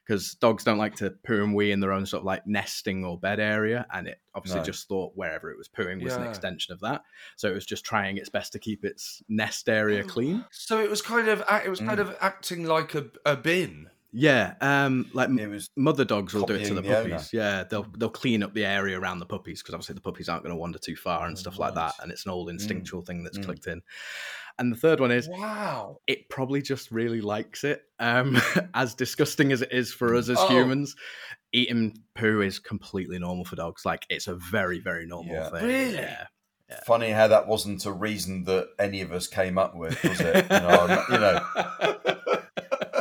because dogs don't like to poo and wee in their own sort of like nesting or bed area, and it obviously no. just thought wherever it was pooing was yeah. an extension of that. So it was just trying its best to keep its nest area clean. So it was kind of it was kind mm. of acting like a, a bin. Yeah, um, like it was mother dogs will do it to the puppies. The yeah, they'll they'll clean up the area around the puppies, because obviously the puppies aren't going to wander too far and oh, stuff nice. like that. And it's an old instinctual mm. thing that's mm. clicked in. And the third one is, wow, it probably just really likes it. Um, as disgusting as it is for us as oh. humans, eating poo is completely normal for dogs. Like it's a very, very normal yeah. thing. Really? Yeah. Yeah. Funny how that wasn't a reason that any of us came up with, was it? You know. You know.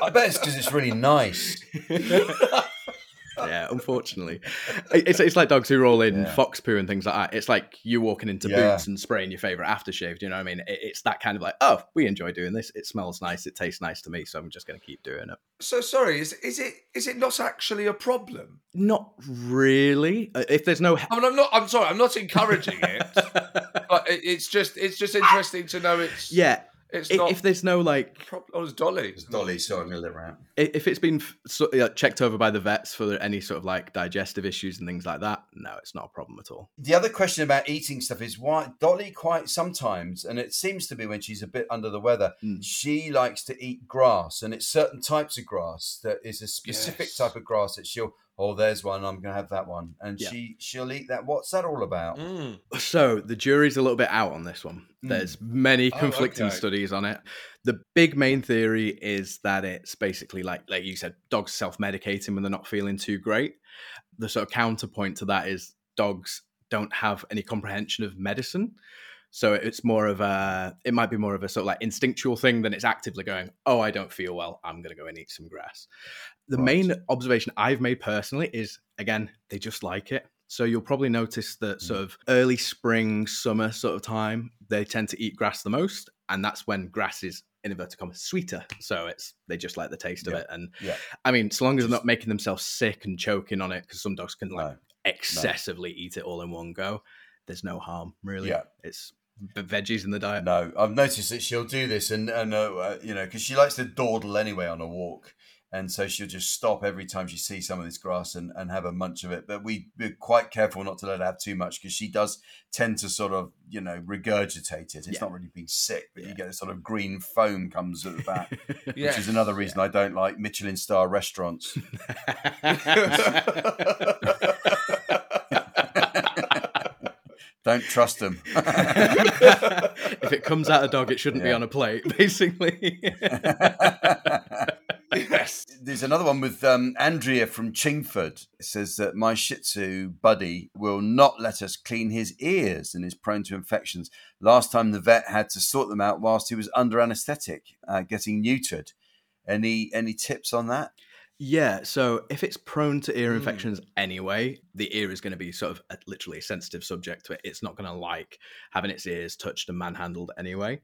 I bet it's because it's really nice. Yeah, unfortunately. It's it's like dogs who roll in yeah. fox poo and things like that. It's like you walking into yeah. Boots and spraying your favourite aftershave. Do you know what I mean? It, it's that kind of like, oh, we enjoy doing this. It smells nice. It tastes nice to me. So I'm just going to keep doing it. So sorry, is is it is it not actually a problem? Not really. If there's no, I mean, I'm not. I'm sorry. I'm not encouraging it. But it, it's just it's just interesting to know. It's yeah. It's not if there's no like, oh, it's Dolly. It's Dolly, so I'm gonna live around. If it's been checked over by the vets for any sort of like digestive issues and things like that, no, it's not a problem at all. The other question about eating stuff is why Dolly quite sometimes, and it seems to be when she's a bit under the weather, mm. she likes to eat grass, and it's certain types of grass that is a specific yes. type of grass that she'll. Oh, there's one. I'm going to have that one. And yeah. she, she'll eat that. What's that all about? Mm. So the jury's a little bit out on this one. Mm. There's many conflicting oh, okay. studies on it. The big main theory is that it's basically like, like you said, dogs self-medicating when they're not feeling too great. The sort of counterpoint to that is dogs don't have any comprehension of medicine. So it's more of a, it might be more of a sort of like instinctual thing than it's actively going, oh, I don't feel well, I'm going to go and eat some grass. The right. main observation I've made personally is, again, they just like it. So you'll probably notice that sort of early spring, summer sort of time, they tend to eat grass the most. And that's when grass is, in inverted commas, sweeter. So it's they just like the taste yeah. of it. And yeah. I mean, so long as they're not making themselves sick and choking on it, because some dogs can like no. excessively no. eat it all in one go. There's no harm, really. Yeah. It's... But veggies in the diet. No, I've noticed that she'll do this, and and uh, you know, because she likes to dawdle anyway on a walk, and so she'll just stop every time she sees some of this grass and, and have a munch of it. But we, we're quite careful not to let her have too much, because she does tend to sort of, you know, regurgitate it. It's yeah. not really being sick, but yeah. you get this sort of green foam comes at the back, yeah. which is another reason yeah. I don't like Michelin star restaurants. Don't trust them. If it comes out a dog, it shouldn't yeah. be on a plate, basically. Yes. There's another one with um, Andrea from Chingford. It says that my Shih Tzu, Buddy, will not let us clean his ears and is prone to infections. Last time the vet had to sort them out whilst he was under anaesthetic, uh, getting neutered. Any any tips on that? Yeah, so if it's prone to ear infections mm. anyway, the ear is going to be sort of a, literally a sensitive subject to it. It's not going to like having its ears touched and manhandled anyway.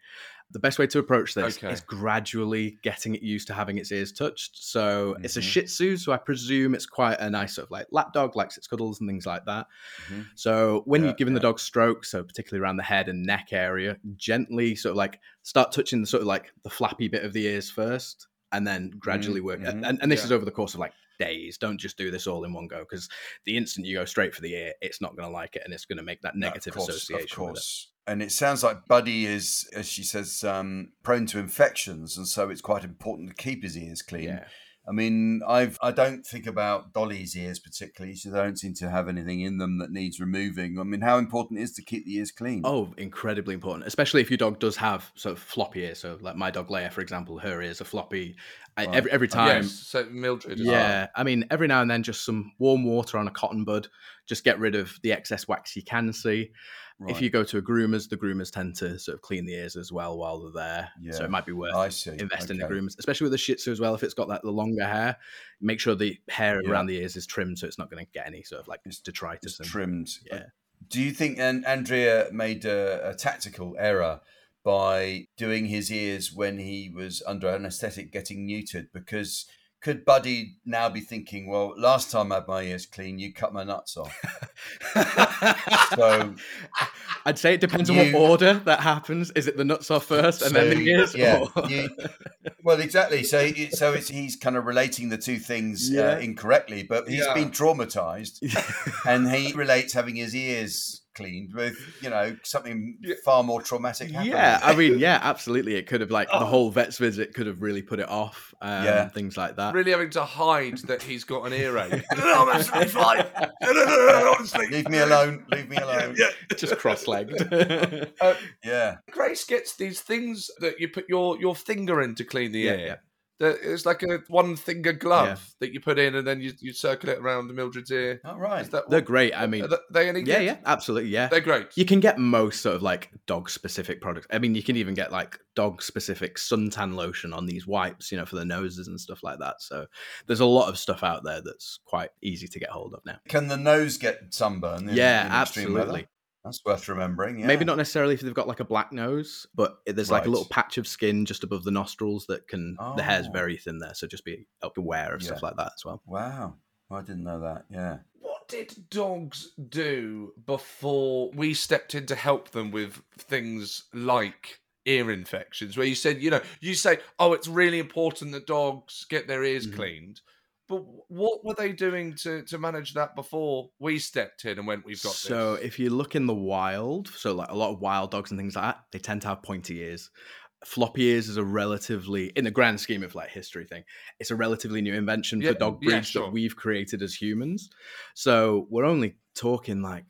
The best way to approach this okay. is gradually getting it used to having its ears touched. So mm-hmm. it's a Shih Tzu, so I presume it's quite a nice sort of like lap dog, likes its cuddles and things like that. Mm-hmm. So when yeah, you're giving yeah. the dog strokes, so particularly around the head and neck area, gently sort of like start touching the sort of like the flappy bit of the ears first. And then gradually work. Mm-hmm. And, and this yeah. is over the course of like days. Don't just do this all in one go, because the instant you go straight for the ear, it's not going to like it, and it's going to make that negative no, of course, association. Of course. With it. And it sounds like Buddy is, as she says, um, prone to infections. And so it's quite important to keep his ears clean. Yeah. I mean, I've, I don't think about Dolly's ears particularly. She don't seem to have anything in them that needs removing. I mean, how important it is to keep the ears clean? Oh, incredibly important, especially if your dog does have sort of floppy ears. So like my dog Leia, for example, her ears are floppy. Right. Every, every time. Yes, so Mildred. Yeah. I mean, every now and then just some warm water on a cotton bud. Just get rid of the excess wax you can see. Right. If you go to a groomer's, the groomers tend to sort of clean the ears as well while they're there. Yeah. So it might be worth investing okay. in the groomers, especially with the Shih Tzu as well. If it's got that the longer hair, make sure the hair yeah. around the ears is trimmed so it's not going to get any sort of like detritus. It's trimmed. Yeah. Do you think and Andrea made a, a tactical error by doing his ears when he was under anaesthetic getting neutered? Because could Buddy now be thinking, well, last time I had my ears clean, you cut my nuts off? So I'd say it depends you, on what order that happens. Is it the nuts off first and so, then the ears? Yeah, you, well, exactly. So so it's, he's kind of relating the two things yeah. uh, incorrectly, but he's yeah. been traumatized and he relates having his ears cleaned with, you know, something far more traumatic happening. Yeah, I mean, yeah, absolutely. It could have, like, oh. the whole vet's visit could have really put it off, um, yeah. things like that. Really having to hide that he's got an earache. No, no, I'm absolutely fine. No, no, no, no, honestly. Leave me alone. Leave me alone. Yeah, yeah. Just cross-legged. uh, yeah. Grace gets these things that you put your, your finger in to clean the yeah, ear. Yeah. It's like a one-finger glove yeah. that you put in and then you, you circle it around the Mildred's ear. Oh, right. That they're great. I mean... Are they any good? Yeah, yeah, absolutely, yeah. They're great. You can get most sort of like dog-specific products. I mean, you can even get like dog-specific suntan lotion on these wipes, you know, for the noses and stuff like that. So there's a lot of stuff out there that's quite easy to get hold of now. Can the nose get sunburned? In, yeah, in absolutely. That's worth remembering. Yeah. Maybe not necessarily if they've got like a black nose, but there's right. like a little patch of skin just above the nostrils that can, oh. the hair's very thin there. So just be aware of yeah. stuff like that as well. Wow. I didn't know that. Yeah. What did dogs do before we stepped in to help them with things like ear infections, where you said, you know, you say, oh, it's really important that dogs get their ears mm-hmm. cleaned. But what were they doing to, to manage that before we stepped in and went, we've got so this? So if you look in the wild, so like a lot of wild dogs and things like that, they tend to have pointy ears. Floppy ears is a relatively, in the grand scheme of like history thing, it's a relatively new invention yeah, for dog breeds yeah, sure. that we've created as humans. So we're only talking like,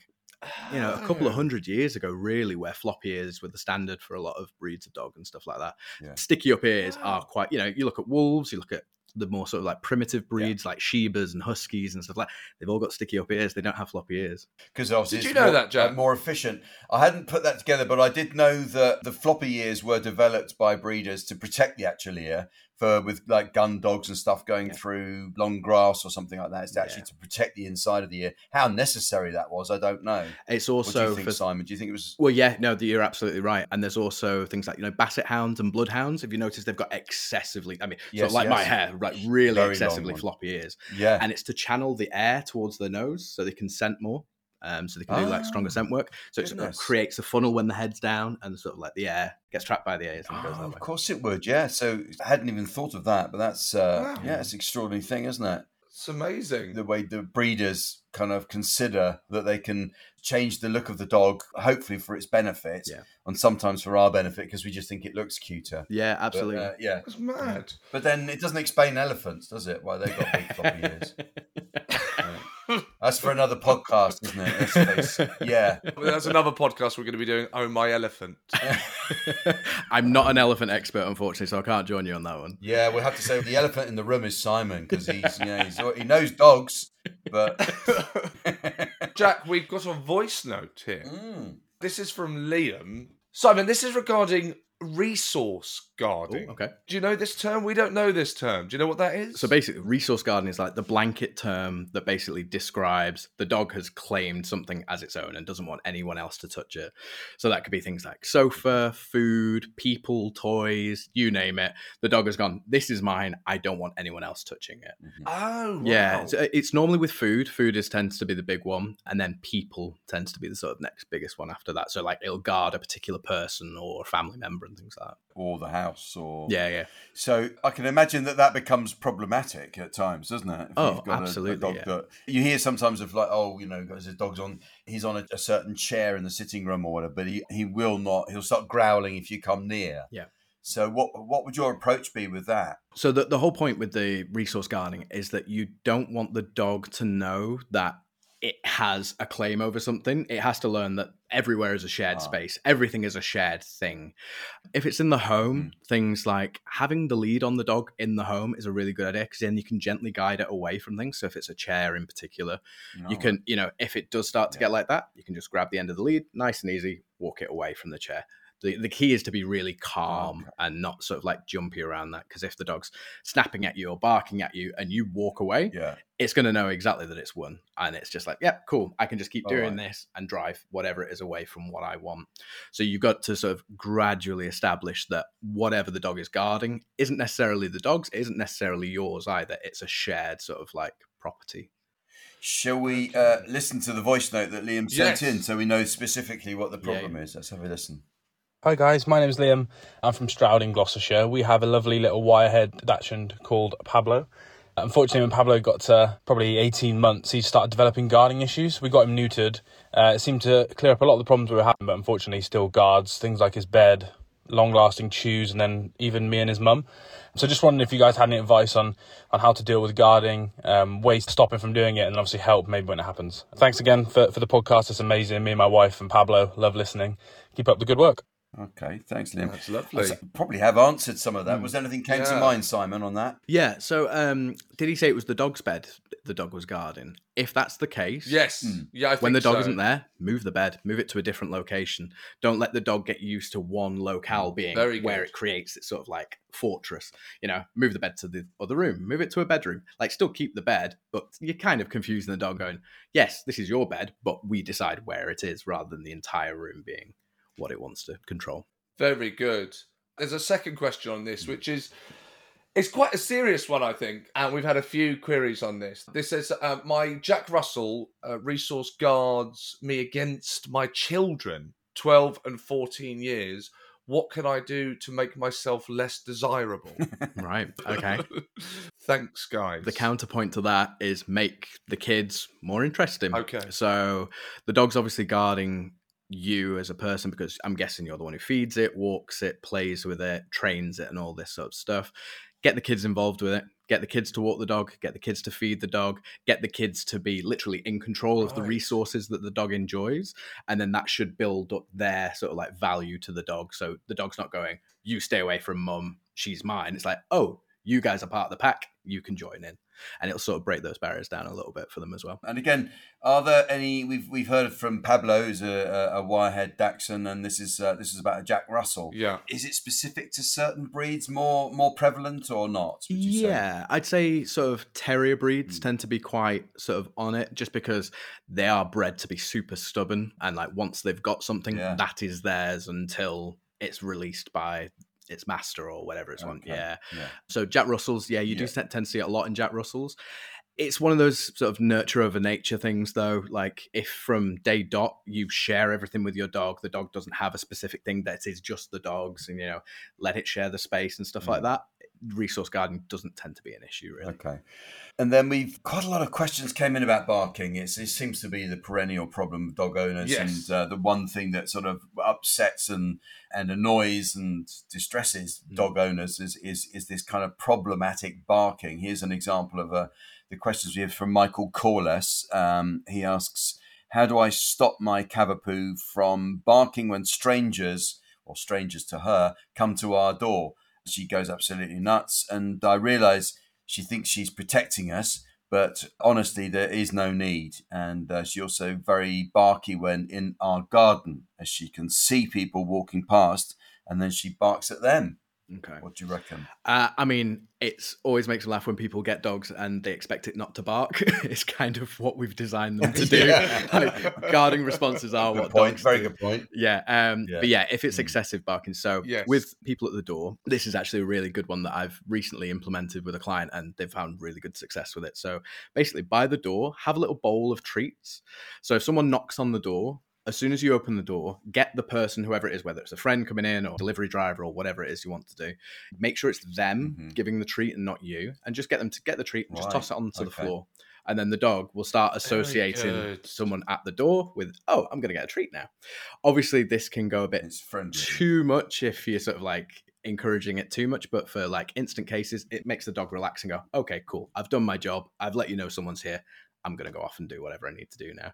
you know, a couple of hundred years ago, really, where floppy ears were the standard for a lot of breeds of dog and stuff like that. Yeah. Sticky up ears are quite, you know, you look at wolves, you look at the more sort of like primitive breeds yeah. like Shebas and Huskies and stuff like that. They've all got sticky up ears. They don't have floppy ears. Because obviously, did you know more, that, Jack? More efficient. I hadn't put that together, but I did know that the floppy ears were developed by breeders to protect the actual ear for with like gun dogs and stuff going yeah. through long grass or something like that. It's actually yeah. to protect the inside of the ear. How necessary that was, I don't know. It's also, what do you think, for, Simon? Do you think it was? Well, yeah, no, you're absolutely right. And there's also things like, you know, basset hounds and bloodhounds. If you notice, they've got excessively, I mean, yes, so like yes. my hair, right, really very excessively floppy ears. Yeah, and it's to channel the air towards their nose so they can scent more. Um, so they can oh, do like stronger scent work. So it sort of creates a funnel when the head's down and sort of like the air gets trapped by the ears. And oh, goes that way. Of course it would. Yeah. So I hadn't even thought of that, but that's, uh, wow. yeah, it's an extraordinary thing, isn't it? It's amazing. The way the breeders kind of consider that they can change the look of the dog, hopefully for its benefit yeah. and sometimes for our benefit because we just think it looks cuter. Yeah, absolutely. But, uh, yeah. It's mad. But then it doesn't explain elephants, does it? Why they've got big floppy ears. That's for another podcast, isn't it? That's, yeah. That's another podcast we're going to be doing, Oh My Elephant. I'm not an elephant expert, unfortunately, so I can't join you on that one. Yeah, we'll have to say the elephant in the room is Simon because he's, you know, he's he knows dogs, but... Jack, we've got a voice note here. Mm. This is from Liam. Simon, this is regarding... resource gardening. Ooh, okay. Do you know this term? We don't know this term. Do you know what that is? So basically, resource gardening is like the blanket term that basically describes the dog has claimed something as its own and doesn't want anyone else to touch it. So that could be things like sofa, food, people, toys, you name it. The dog has gone, this is mine. I don't want anyone else touching it. Mm-hmm. Oh, wow. Yeah. It's, it's normally with food. Food is tends to be the big one. And then people tends to be the sort of next biggest one after that. So like it'll guard a particular person or a family member and things like that, or the house, or yeah, yeah. So I can imagine that that becomes problematic at times, doesn't it? If oh, you've got absolutely. A, a dog yeah. that you hear sometimes of like, oh, you know, there's a dog's on, he's on a, a certain chair in the sitting room or whatever, but he, he will not. He'll start growling if you come near. Yeah. So what what would your approach be with that? So the, the whole point with the resource gardening is that you don't want the dog to know that it has a claim over something. It has to learn that everywhere is a shared ah. space. Everything is a shared thing. If it's in the home, mm. things like having the lead on the dog in the home is a really good idea, because then you can gently guide it away from things. So if it's a chair in particular, no. you can, you know, if it does start to yeah. get like that, you can just grab the end of the lead, nice and easy, walk it away from the chair. The the key is to be really calm okay. and not sort of like jumpy around that. Because if the dog's snapping at you or barking at you and you walk away, yeah. it's going to know exactly that it's won. And it's just like, yeah, cool. I can just keep All doing right. this and drive whatever it is away from what I want. So you've got to sort of gradually establish that whatever the dog is guarding isn't necessarily the dog's, isn't necessarily yours either. It's a shared sort of like property. Shall we uh, listen to the voice note that Liam sent yes. in so we know specifically what the problem yeah. is? Let's have a listen. Hi guys, my name's Liam. I'm from Stroud in Gloucestershire. We have a lovely little wirehead dachshund called Pablo. Unfortunately, when Pablo got to probably eighteen months, he started developing guarding issues. We got him neutered. Uh, it seemed to clear up a lot of the problems we were having, but unfortunately he still guards things like his bed, long-lasting chews, and then even me and his mum. So just wondering if you guys had any advice on, on how to deal with guarding, um, ways to stop him from doing it, and obviously help maybe when it happens. Thanks again for, for the podcast. It's amazing. Me and my wife and Pablo love listening. Keep up the good work. Okay, thanks, Liam. That's lovely. I probably have answered some of that. Was anything came yeah. to mind, Simon, on that? Yeah, so um, did he say it was the dog's bed the dog was guarding? If that's the case, yes, mm, yeah, I think when the dog so. isn't there, move the bed, move it to a different location. Don't let the dog get used to one locale being Very where it creates its sort of like fortress. You know, move the bed to the other room, move it to a bedroom. Like, still keep the bed, but you're kind of confusing the dog going, yes, this is your bed, but we decide where it is, rather than the entire room being what it wants to control. Very good. There's a second question on this, which is, it's quite a serious one, I think, and we've had a few queries on this. This says, uh, my Jack Russell uh, resource guards me against my children, twelve and fourteen years. What can I do to make myself less desirable? Right, okay. Thanks, guys. The counterpoint to that is make the kids more interesting. Okay. So the dog's obviously guarding you as a person, because I'm guessing you're the one who feeds it, walks it, plays with it, trains it, and all this sort of stuff. Get the kids involved with it. Get the kids to walk the dog. Get the kids to feed the dog. Get the kids to be literally in control of right. the resources that the dog enjoys. And then that should build up their sort of like value to the dog. So the dog's not going, you stay away from mum, she's mine. It's like, oh, you guys are part of the pack, you can join in. And it'll sort of break those barriers down a little bit for them as well. And again, are there any, we've we've heard from Pablo, who's a, a wirehead dachshund, and this is uh, this is about a Jack Russell. Yeah. Is it specific to certain breeds, more more prevalent or not? Would you yeah, say? I'd say sort of terrier breeds mm. tend to be quite sort of on it, just because they are bred to be super stubborn. And like, once they've got something, yeah. that is theirs until it's released by its master or whatever it's okay. one. Yeah. yeah. So Jack Russells, yeah, you yeah. do tend to see it a lot in Jack Russells. It's one of those sort of nurture over nature things, though. Like, if from day dot you share everything with your dog, the dog doesn't have a specific thing that is just the dog's, and, you know, let it share the space and stuff mm. like that. Resource gardening doesn't tend to be an issue, really. Okay. And then we've quite a lot of questions came in about barking. It's, it seems to be the perennial problem with dog owners, yes. and uh, the one thing that sort of upsets and and annoys and distresses mm. dog owners is, is is this kind of problematic barking. Here's an example of a, the questions we have from Michael Corless. Um, he asks, how do I stop my cockapoo from barking when strangers, or strangers to her, come to our door? She goes absolutely nuts, and I realise she thinks she's protecting us, but honestly, there is no need. And uh, she also very barky when in our garden, as she can see people walking past, and then she barks at them. Okay. What do you reckon? Uh, I mean, it always makes me laugh when people get dogs and they expect it not to bark. It's kind of what we've designed them to do. yeah. Like, guarding responses are good what point. dogs Very do. good point. Yeah, um, yeah. But yeah, if it's mm. excessive barking. So yes. with people at the door, this is actually a really good one that I've recently implemented with a client, and they've found really good success with it. So basically, by the door, have a little bowl of treats. So if someone knocks on the door, as soon as you open the door, get the person, whoever it is, whether it's a friend coming in or delivery driver or whatever it is you want to do, make sure it's them mm-hmm. giving the treat and not you, and just get them to get the treat and right. just toss it onto okay. the floor. And then the dog will start associating someone at the door with, oh, I'm going to get a treat now. Obviously, this can go a bit too much if you're sort of like encouraging it too much, but for like instant cases, it makes the dog relax and go, okay, cool, I've done my job. I've let you know someone's here. I'm going to go off and do whatever I need to do now.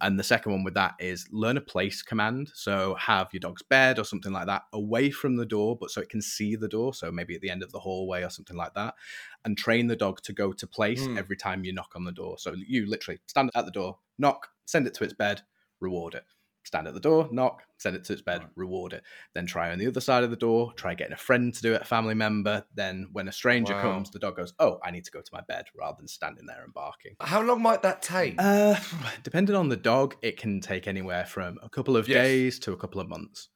And the second one with that is learn a place command. So have your dog's bed or something like that away from the door, but so it can see the door. So maybe at the end of the hallway or something like that, and train the dog to go to place mm. every time you knock on the door. So you literally stand at the door, knock, send it to its bed, reward it. Stand at the door, knock, send it to its bed, reward it. Then try on the other side of the door, try getting a friend to do it, a family member. Then when a stranger wow. comes, the dog goes, oh, I need to go to my bed, rather than standing there and barking. How long might that take? Uh, depending on the dog, it can take anywhere from a couple of yes. days to a couple of months,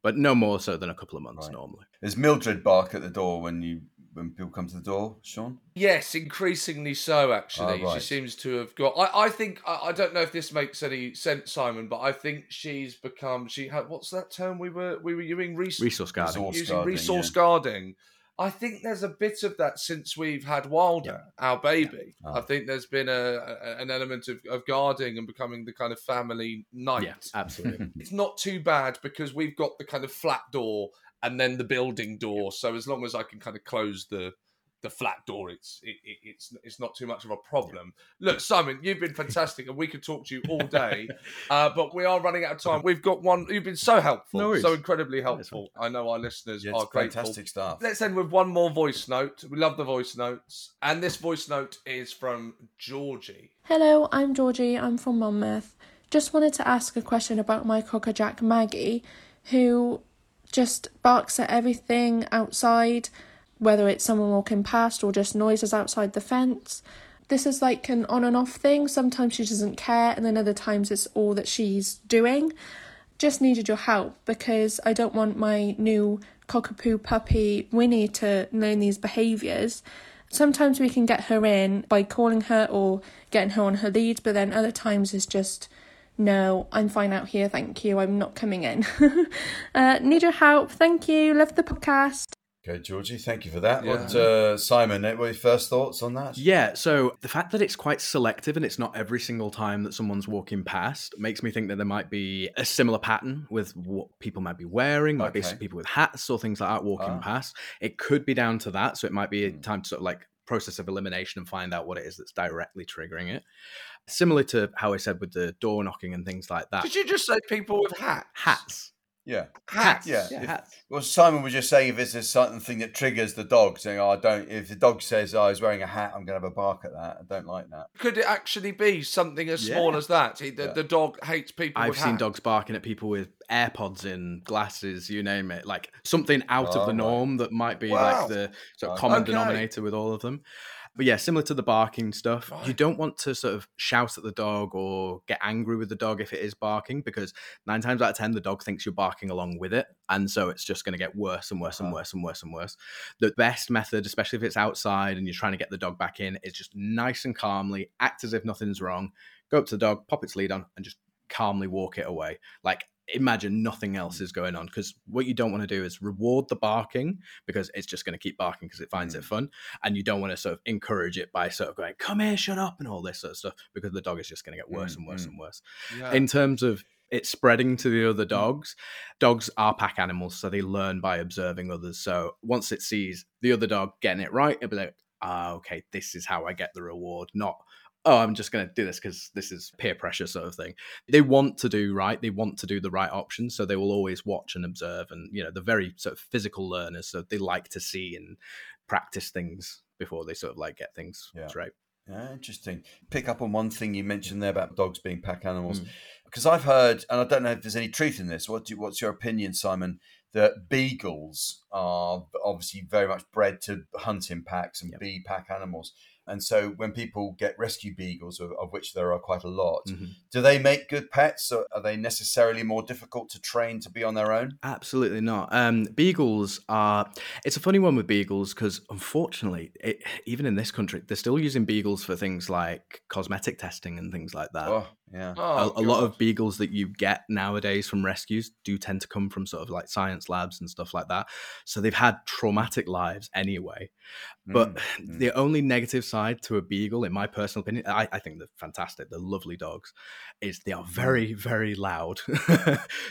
but no more so than a couple of months right. normally. Does Mildred bark at the door when you... when people come to the door, Seann? Yes, increasingly so, actually. Oh, right. She seems to have got... I, I think... I, I don't know if this makes any sense, Simon, but I think she's become... She had, What's that term we were we were using? Res- resource guarding. Resource using guarding, resource yeah. guarding. I think there's a bit of that since we've had Wilder, yeah. our baby. Yeah. Oh. I think there's been a, a an element of, of guarding and becoming the kind of family knight. Yeah, absolutely. It's not too bad because we've got the kind of flat door and then the building door. So as long as I can kind of close the the flat door, it's it, it, it's it's not too much of a problem. Look, Simon, you've been fantastic, and we could talk to you all day, uh, but we are running out of time. We've got one. You've been so helpful, no so incredibly helpful. I know our listeners yeah, are grateful. Fantastic stuff. Let's end with one more voice note. We love the voice notes, and this voice note is from Georgie. Hello, I'm Georgie. I'm from Monmouth. Just wanted to ask a question about my Cocker Jack Maggie, who just barks at everything outside, whether it's someone walking past or just noises outside the fence. This is like an on and off thing. Sometimes she doesn't care, and then other times it's all that she's doing. Just needed your help because I don't want my new cockapoo puppy Winnie to learn these behaviours. Sometimes we can get her in by calling her or getting her on her lead, but then other times it's just, no, I'm fine out here, thank you, I'm not coming in. uh, need your help, thank you, love the podcast. Okay, Georgie, thank you for that. Yeah. What, uh, Simon, what are your first thoughts on that? Yeah, so the fact that it's quite selective and it's not every single time that someone's walking past makes me think that there might be a similar pattern with what people might be wearing, might okay. be some people with hats or things like that walking ah. past. It could be down to that, so it might be a time to sort of like process of elimination and find out what it is that's directly triggering it. Similar to how I said with the door knocking and things like that. Did you just say people with hats? Hats. Yeah. Hats. Yeah. yeah if, hats. Well, Simon was just saying if it's something that triggers the dog, saying, oh, I don't, if the dog says, oh, he's wearing a hat, I'm going to have a bark at that. I don't like that. Could it actually be something as yeah. small as that? The, yeah. the dog hates people I've with hats. I've seen dogs barking at people with AirPods in, glasses, you name it, like something out oh, of the norm right. that might be wow. like the sort of common okay. denominator with all of them. But yeah, similar to the barking stuff, right. you don't want to sort of shout at the dog or get angry with the dog if it is barking, because nine times out of ten, the dog thinks you're barking along with it. And so it's just going to get worse and worse uh-huh. and worse and worse and worse. The best method, especially if it's outside and you're trying to get the dog back in, is just nice and calmly, act as if nothing's wrong, go up to the dog, pop its lead on, and just calmly walk it away. Like, imagine nothing else is going on, because what you don't want to do is reward the barking, because it's just going to keep barking because it finds mm. it fun, and you don't want to sort of encourage it by sort of going, come here, shut up, and all this sort of stuff, because the dog is just going to get worse mm. and worse mm. and worse. Yeah. In terms of it spreading to the other dogs, dogs are pack animals, so they learn by observing others. So once it sees the other dog getting it right, it'll be like, ah, okay, this is how I get the reward, not, oh, I'm just going to do this because this is peer pressure sort of thing. They want to do right. They want to do the right option. So they will always watch and observe. And, you know, they're very sort of physical learners. So they like to see and practice things before they sort of like get things yeah. straight. Yeah, interesting. Pick up on one thing you mentioned there about dogs being pack animals. Because mm. I've heard, and I don't know if there's any truth in this. What do, what's your opinion, Simon? That beagles are obviously very much bred to hunt in packs and yep. be pack animals. And so when people get rescue beagles, of, of which there are quite a lot, mm-hmm. do they make good pets? Or are they necessarily more difficult to train to be on their own? Absolutely not. Um, beagles are, it's a funny one with beagles, because unfortunately, it, even in this country, they're still using beagles for things like cosmetic testing and things like that. Oh, Yeah. Oh, a, a lot of beagles that you get nowadays from rescues do tend to come from sort of like science labs and stuff like that. So they've had traumatic lives anyway. But mm-hmm. the only negative side to a beagle, in my personal opinion, I, I think they're fantastic. They're lovely dogs. Is they are very, very loud.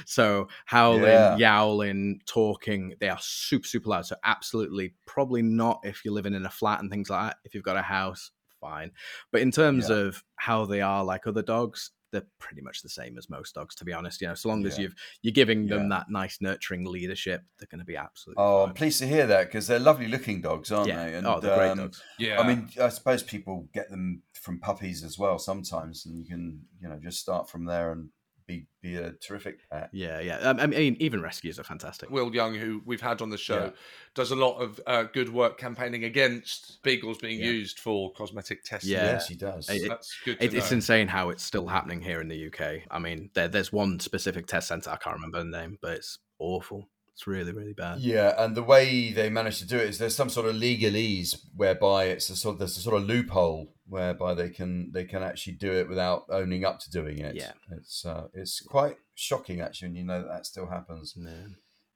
So howling, yeah. yowling, talking, they are super, super loud. So absolutely, probably not if you're living in a flat and things like that. If you've got a house, fine. But in terms yeah. of how they are like other dogs, they're pretty much the same as most dogs, to be honest. You know, so long as yeah. you've you're giving them yeah. that nice nurturing leadership, they're going to be absolutely oh fine. I'm pleased to hear that, because they're lovely looking dogs, aren't yeah. they? And, oh, they're great um, dogs. Yeah, I mean, I suppose people get them from puppies as well sometimes, and you can, you know, just start from there and be be a terrific pet. Yeah, yeah. Um, I mean, even rescues are fantastic. Will Young, who we've had on the show, yeah. does a lot of uh, good work campaigning against beagles being yeah. used for cosmetic testing. Yeah. Yes, he does. It, That's good to it, know. It's insane how it's still happening here in the U K. I mean, there, there's one specific test centre, I can't remember the name, but it's awful. It's really, really bad. Yeah, and the way they manage to do it is there's some sort of legalese whereby it's a sort of, there's a sort of loophole whereby they can they can actually do it without owning up to doing it. Yeah, it's uh, it's quite shocking actually, when you know that, that still happens. No.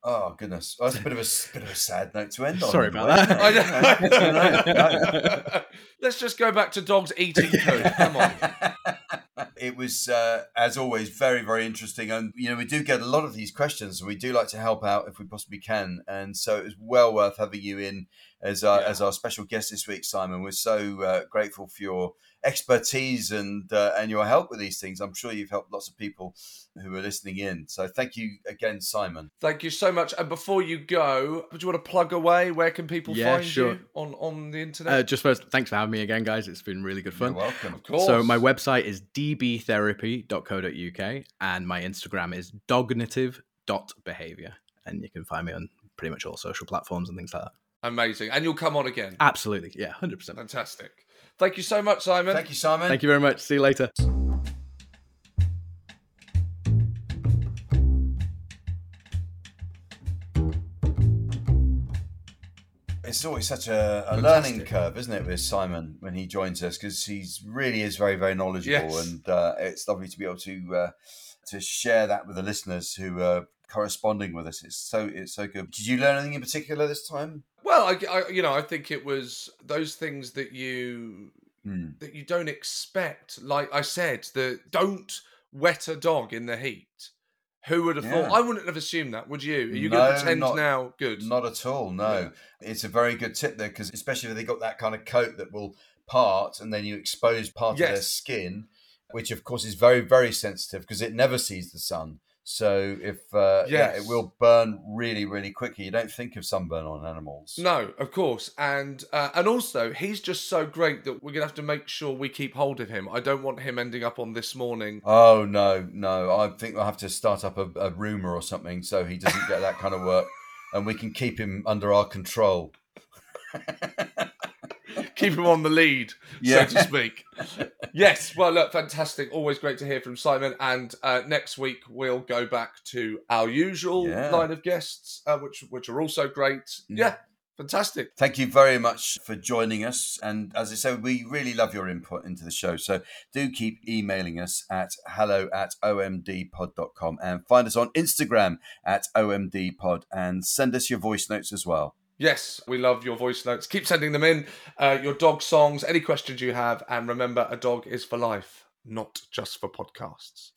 Oh goodness, oh, that's a bit of a bit of a sad note to end on. Sorry about way, that. I know. no, no, no. Let's just go back to dogs eating code. Come on. It was, uh, as always, very, very interesting. And, you know, we do get a lot of these questions. We do like to help out if we possibly can. And so it was well worth having you in as our, yeah. as our special guest this week, Simon. We're so uh, grateful for your expertise and uh, and your help with these things. I'm sure you've helped lots of people who are listening in. So thank you again, Simon. Thank you so much. And before you go, would you want to plug away? Where can people yeah, find sure. you on, on the internet? Uh, just first, thanks for having me again, guys. It's been really good fun. You're welcome. Of course. So my website is d b therapy dot co dot u k and my Instagram is dognitive dot behaviour. And you can find me on pretty much all social platforms and things like that. Amazing. And you'll come on again? Absolutely. Yeah, one hundred percent. Fantastic. Thank you so much, Simon. Thank you, Simon. Thank you very much. See you later. It's always such a, a learning curve, isn't it, with Simon when he joins us, because he really is very, very knowledgeable. Yes. And uh, it's lovely to be able to uh, to share that with the listeners who are corresponding with us. It's so it's so good. Did you learn anything in particular this time? Well, I, I, you know, I think it was those things that you mm. that you don't expect. Like I said, the don't wet a dog in the heat. Who would have yeah. thought? I wouldn't have assumed that, would you? Are you no, going to pretend not, now? Good. Not at all, no. Yeah. It's a very good tip there, because especially if they got that kind of coat that will part and then you expose part yes. of their skin, which of course is very, very sensitive because it never sees the sun. So if uh, yes. yeah, it will burn really, really quickly. You don't think of sunburn on animals. No, of course. And uh, and also, he's just so great that we're going to have to make sure we keep hold of him. I don't want him ending up on This Morning. Oh, no, no. I think we'll have to start up a, a rumour or something so he doesn't get that kind of work. And we can keep him under our control. Keep him on the lead, yeah. so to speak. Yes, well, look, fantastic. Always great to hear from Simon. And uh, next week, we'll go back to our usual yeah. line of guests, uh, which which are also great. Yeah. yeah, fantastic. Thank you very much for joining us. And as I said, we really love your input into the show. So do keep emailing us at hello at omdpod dot com and find us on Instagram at omdpod and send us your voice notes as well. Yes, we love your voice notes. Keep sending them in, uh, your dog songs, any questions you have. And remember, a dog is for life, not just for podcasts.